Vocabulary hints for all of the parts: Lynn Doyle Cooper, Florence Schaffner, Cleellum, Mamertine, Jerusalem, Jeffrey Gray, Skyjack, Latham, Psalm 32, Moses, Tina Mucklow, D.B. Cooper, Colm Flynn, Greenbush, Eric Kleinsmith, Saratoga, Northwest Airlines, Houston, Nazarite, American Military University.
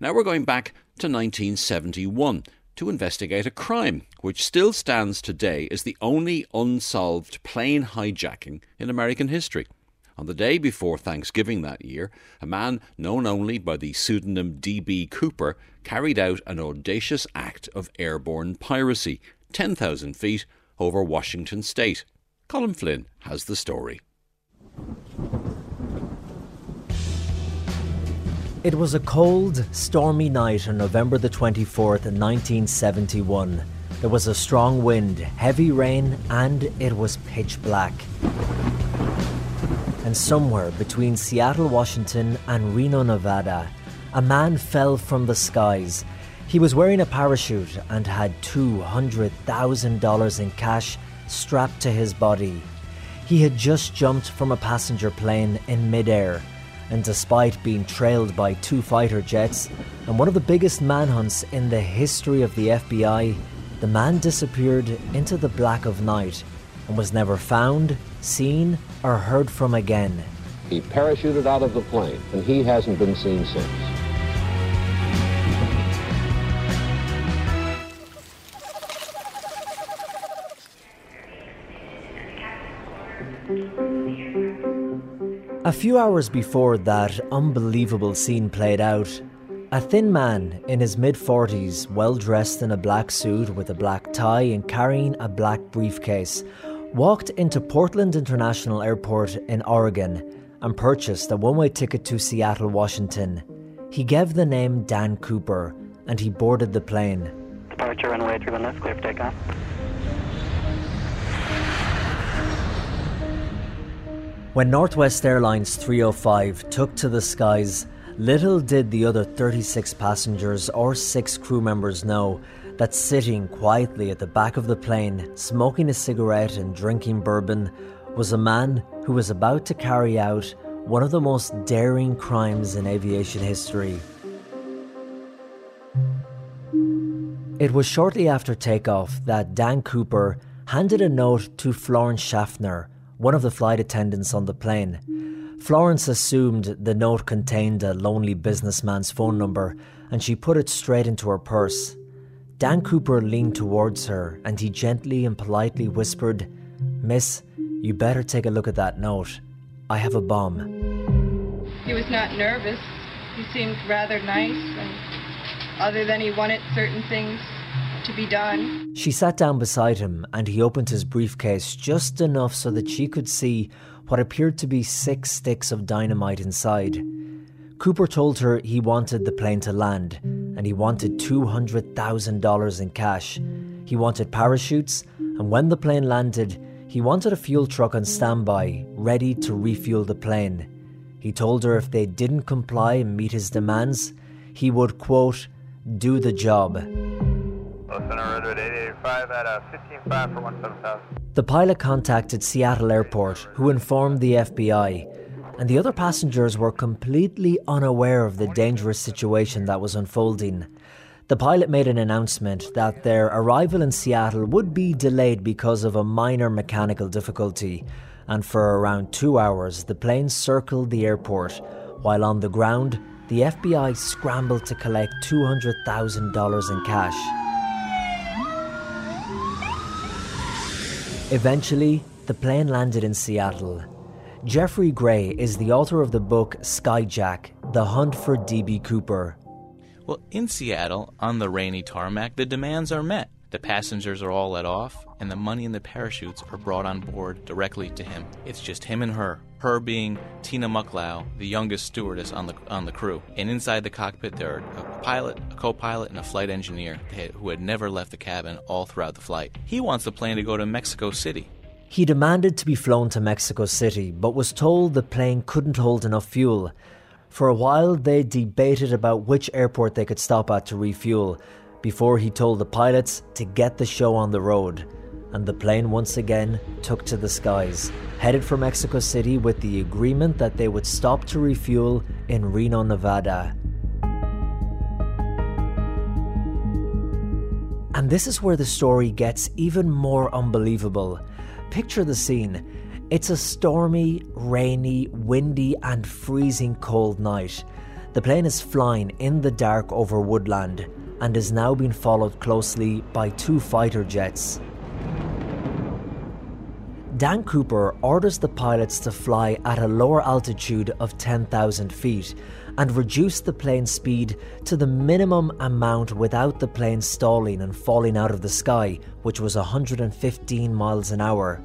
Now we're going back to 1971 to investigate a crime which still stands today as the only unsolved plane hijacking in American history. On the day before Thanksgiving that year, a man known only by the pseudonym D.B. Cooper carried out an audacious act of airborne piracy, 10,000 feet over Washington state. Colm Flynn has the story. It was a cold, stormy night on November the 24th, 1971. There was a strong wind, heavy rain, and it was pitch black. And somewhere between Seattle, Washington and Reno, Nevada, a man fell from the skies. He was wearing a parachute and had $200,000 in cash strapped to his body. He had just jumped from a passenger plane in midair, and despite being trailed by two fighter jets and one of the biggest manhunts in the history of the FBI, the man disappeared into the black of night and was never found, seen or heard from again. He parachuted out of the plane and he hasn't been seen since. A few hours before that unbelievable scene played out, a thin man in his mid-40s, well-dressed in a black suit with a black tie and carrying a black briefcase, walked into Portland International Airport in Oregon and purchased a one-way ticket to Seattle, Washington. He gave the name Dan Cooper and he boarded the plane. Departure runway 31 left, clear for takeoff. When Northwest Airlines 305 took to the skies, little did the other 36 passengers or 6 crew members know that sitting quietly at the back of the plane, smoking a cigarette and drinking bourbon, was a man who was about to carry out one of the most daring crimes in aviation history. It was shortly after takeoff that Dan Cooper handed a note to Florence Schaffner, one of the flight attendants on the plane. Florence assumed the note contained a lonely businessman's phone number and she put it straight into her purse. Dan Cooper leaned towards her and he gently and politely whispered, "Miss, you better take a look at that note. I have a bomb." He was not nervous. He seemed rather nice, and other than he wanted certain things to be done. She sat down beside him and he opened his briefcase just enough so that she could see what appeared to be 6 sticks of dynamite inside. Cooper told her he wanted the plane to land and he wanted $200,000 in cash. He wanted parachutes, and when the plane landed, he wanted a fuel truck on standby, ready to refuel the plane. He told her if they didn't comply and meet his demands, he would, quote, do the job. The pilot contacted Seattle Airport, who informed the FBI, and the other passengers were completely unaware of the dangerous situation that was unfolding. The pilot made an announcement that their arrival in Seattle would be delayed because of a minor mechanical difficulty, and for around 2 hours the plane circled the airport, while on the ground the FBI scrambled to collect $200,000 in cash. Eventually, the plane landed in Seattle. Jeffrey Gray is the author of the book Skyjack, The Hunt for D.B. Cooper. Well, in Seattle, on the rainy tarmac, the demands are met. The passengers are all let off, and the money and the parachutes are brought on board directly to him. It's just him and her. Her being Tina Mucklow, the youngest stewardess on the crew. And inside the cockpit, there are a pilot, a co-pilot, and a flight engineer who had never left the cabin all throughout the flight. He wants the plane to go to Mexico City. He demanded to be flown to Mexico City, but was told the plane couldn't hold enough fuel. For a while, they debated about which airport they could stop at to refuel, before he told the pilots to get the show on the road. And the plane once again took to the skies, headed for Mexico City with the agreement that they would stop to refuel in Reno, Nevada. And this is where the story gets even more unbelievable. Picture the scene. It's a stormy, rainy, windy, and freezing cold night. The plane is flying in the dark over woodland and is now being followed closely by two fighter jets. Dan Cooper orders the pilots to fly at a lower altitude of 10,000 feet and reduce the plane's speed to the minimum amount without the plane stalling and falling out of the sky, which was 115 miles an hour.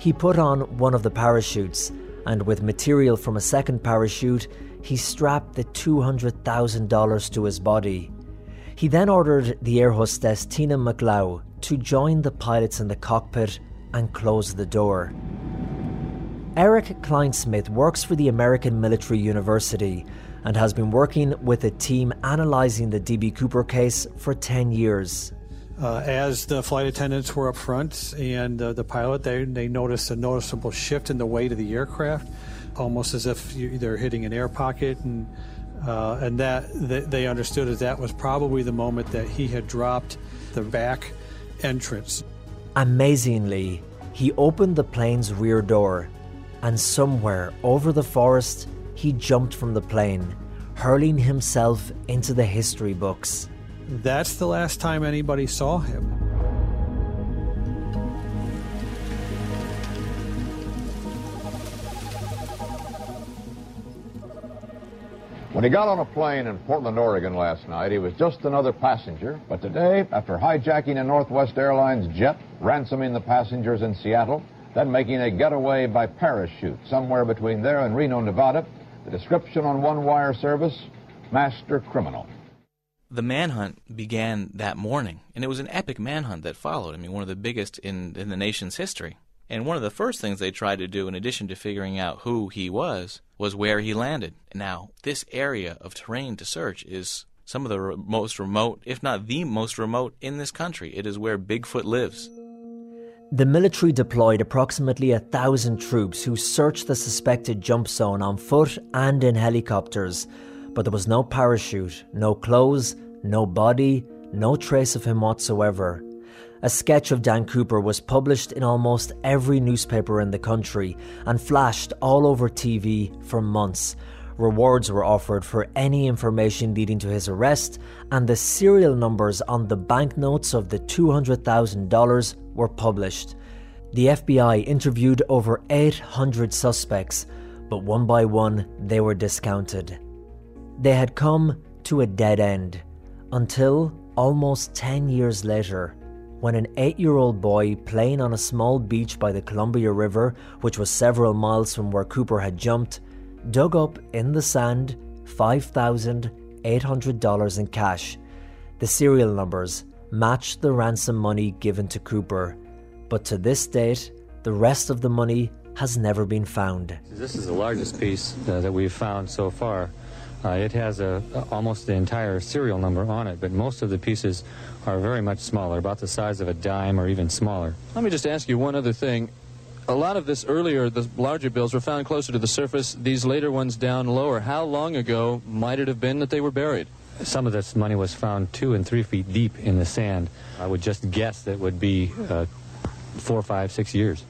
He put on one of the parachutes, and with material from a second parachute, he strapped the $200,000 to his body. He then ordered the air hostess Tina Mucklow to join the pilots in the cockpit and close the door. Eric Kleinsmith works for the American Military University and has been working with a team analysing the D.B. Cooper case for 10 years. As the flight attendants were up front and the pilot, they noticed a noticeable shift in the weight of the aircraft, almost as if they're hitting an air pocket, and that they understood that that was probably the moment that he had dropped the back entrance. Amazingly, he opened the plane's rear door, and somewhere over the forest, he jumped from the plane, hurling himself into the history books. That's the last time anybody saw him. When he got on a plane in Portland, Oregon last night, he was just another passenger. But today, after hijacking a Northwest Airlines jet, ransoming the passengers in Seattle, then making a getaway by parachute somewhere between there and Reno, Nevada, the description on One Wire Service: master criminal. The manhunt began that morning, and it was an epic manhunt that followed. I mean, one of the biggest in the nation's history. And one of the first things they tried to do, in addition to figuring out who he was where he landed. Now, this area of terrain to search is some of the most remote, if not the most remote, in this country. It is where Bigfoot lives. The military deployed approximately 1,000 troops who searched the suspected jump zone on foot and in helicopters, but there was no parachute, no clothes, no body, no trace of him whatsoever. A sketch of Dan Cooper was published in almost every newspaper in the country and flashed all over TV for months. Rewards were offered for any information leading to his arrest, and the serial numbers on the banknotes of the $200,000 were published. The FBI interviewed over 800 suspects, but one by one they were discounted. They had come to a dead end, until almost 10 years later, when an 8-year-old boy playing on a small beach by the Columbia River, which was several miles from where Cooper had jumped, dug up in the sand $5,800 in cash. The serial numbers matched the ransom money given to Cooper, but to this date, the rest of the money has never been found. This is the largest piece that we've found so far. It has almost the entire serial number on it, but most of the pieces are very much smaller, about the size of a dime or even smaller. Let me just ask you one other thing. A lot of this earlier, the larger bills, were found closer to the surface. These later ones down lower. How long ago might it have been that they were buried? Some of this money was found 2 and 3 feet deep in the sand. I would just guess that it would be 4, 5, 6 years.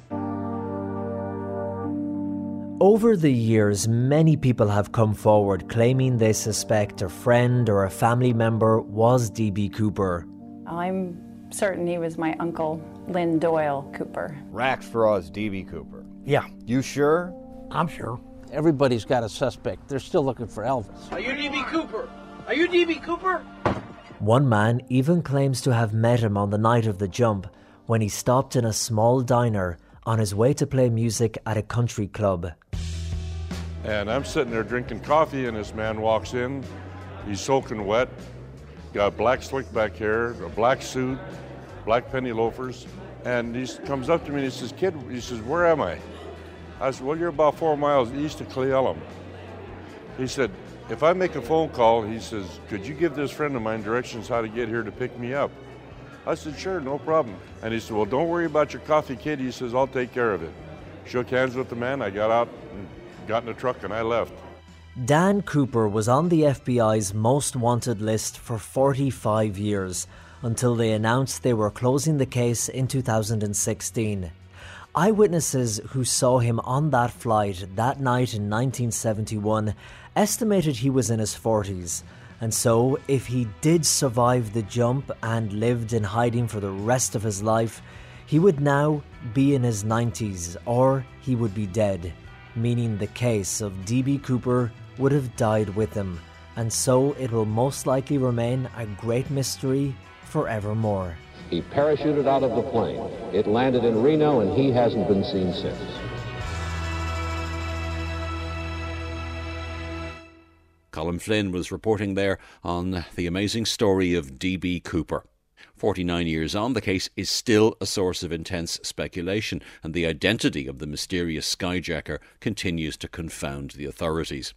Over the years, many people have come forward claiming they suspect a friend or a family member was D.B. Cooper. I'm certain he was my uncle, Lynn Doyle Cooper. Rack straws, D.B. Cooper. Yeah. You sure? I'm sure. Everybody's got a suspect. They're still looking for Elvis. Are you D.B. Cooper? Are you D.B. Cooper? One man even claims to have met him on the night of the jump when he stopped in a small diner on his way to play music at a country club. And I'm sitting there drinking coffee, and this man walks in. He's soaking wet, got black slick back hair, a black suit, black penny loafers, and he comes up to me and he says, "Kid," he says, "where am I?" I said, "Well, you're about 4 miles east of Cleellum." He said, "If I make a phone call," he says, "could you give this friend of mine directions how to get here to pick me up?" I said, "Sure, no problem." And he said, "Well, don't worry about your coffee, kid." He says, "I'll take care of it." Shook hands with the man. I got out and got in a truck and I left. Dan Cooper was on the FBI's most wanted list for 45 years, until they announced they were closing the case in 2016. Eyewitnesses who saw him on that flight that night in 1971 estimated he was in his 40s, and so if he did survive the jump and lived in hiding for the rest of his life, he would now be in his 90s, or he would be dead, meaning the case of D.B. Cooper would have died with him, and so it will most likely remain a great mystery forevermore. He parachuted out of the plane. It landed in Reno, and he hasn't been seen since. Colm Flynn was reporting there on the amazing story of D.B. Cooper. 49 years on, the case is still a source of intense speculation, and the identity of the mysterious skyjacker continues to confound the authorities.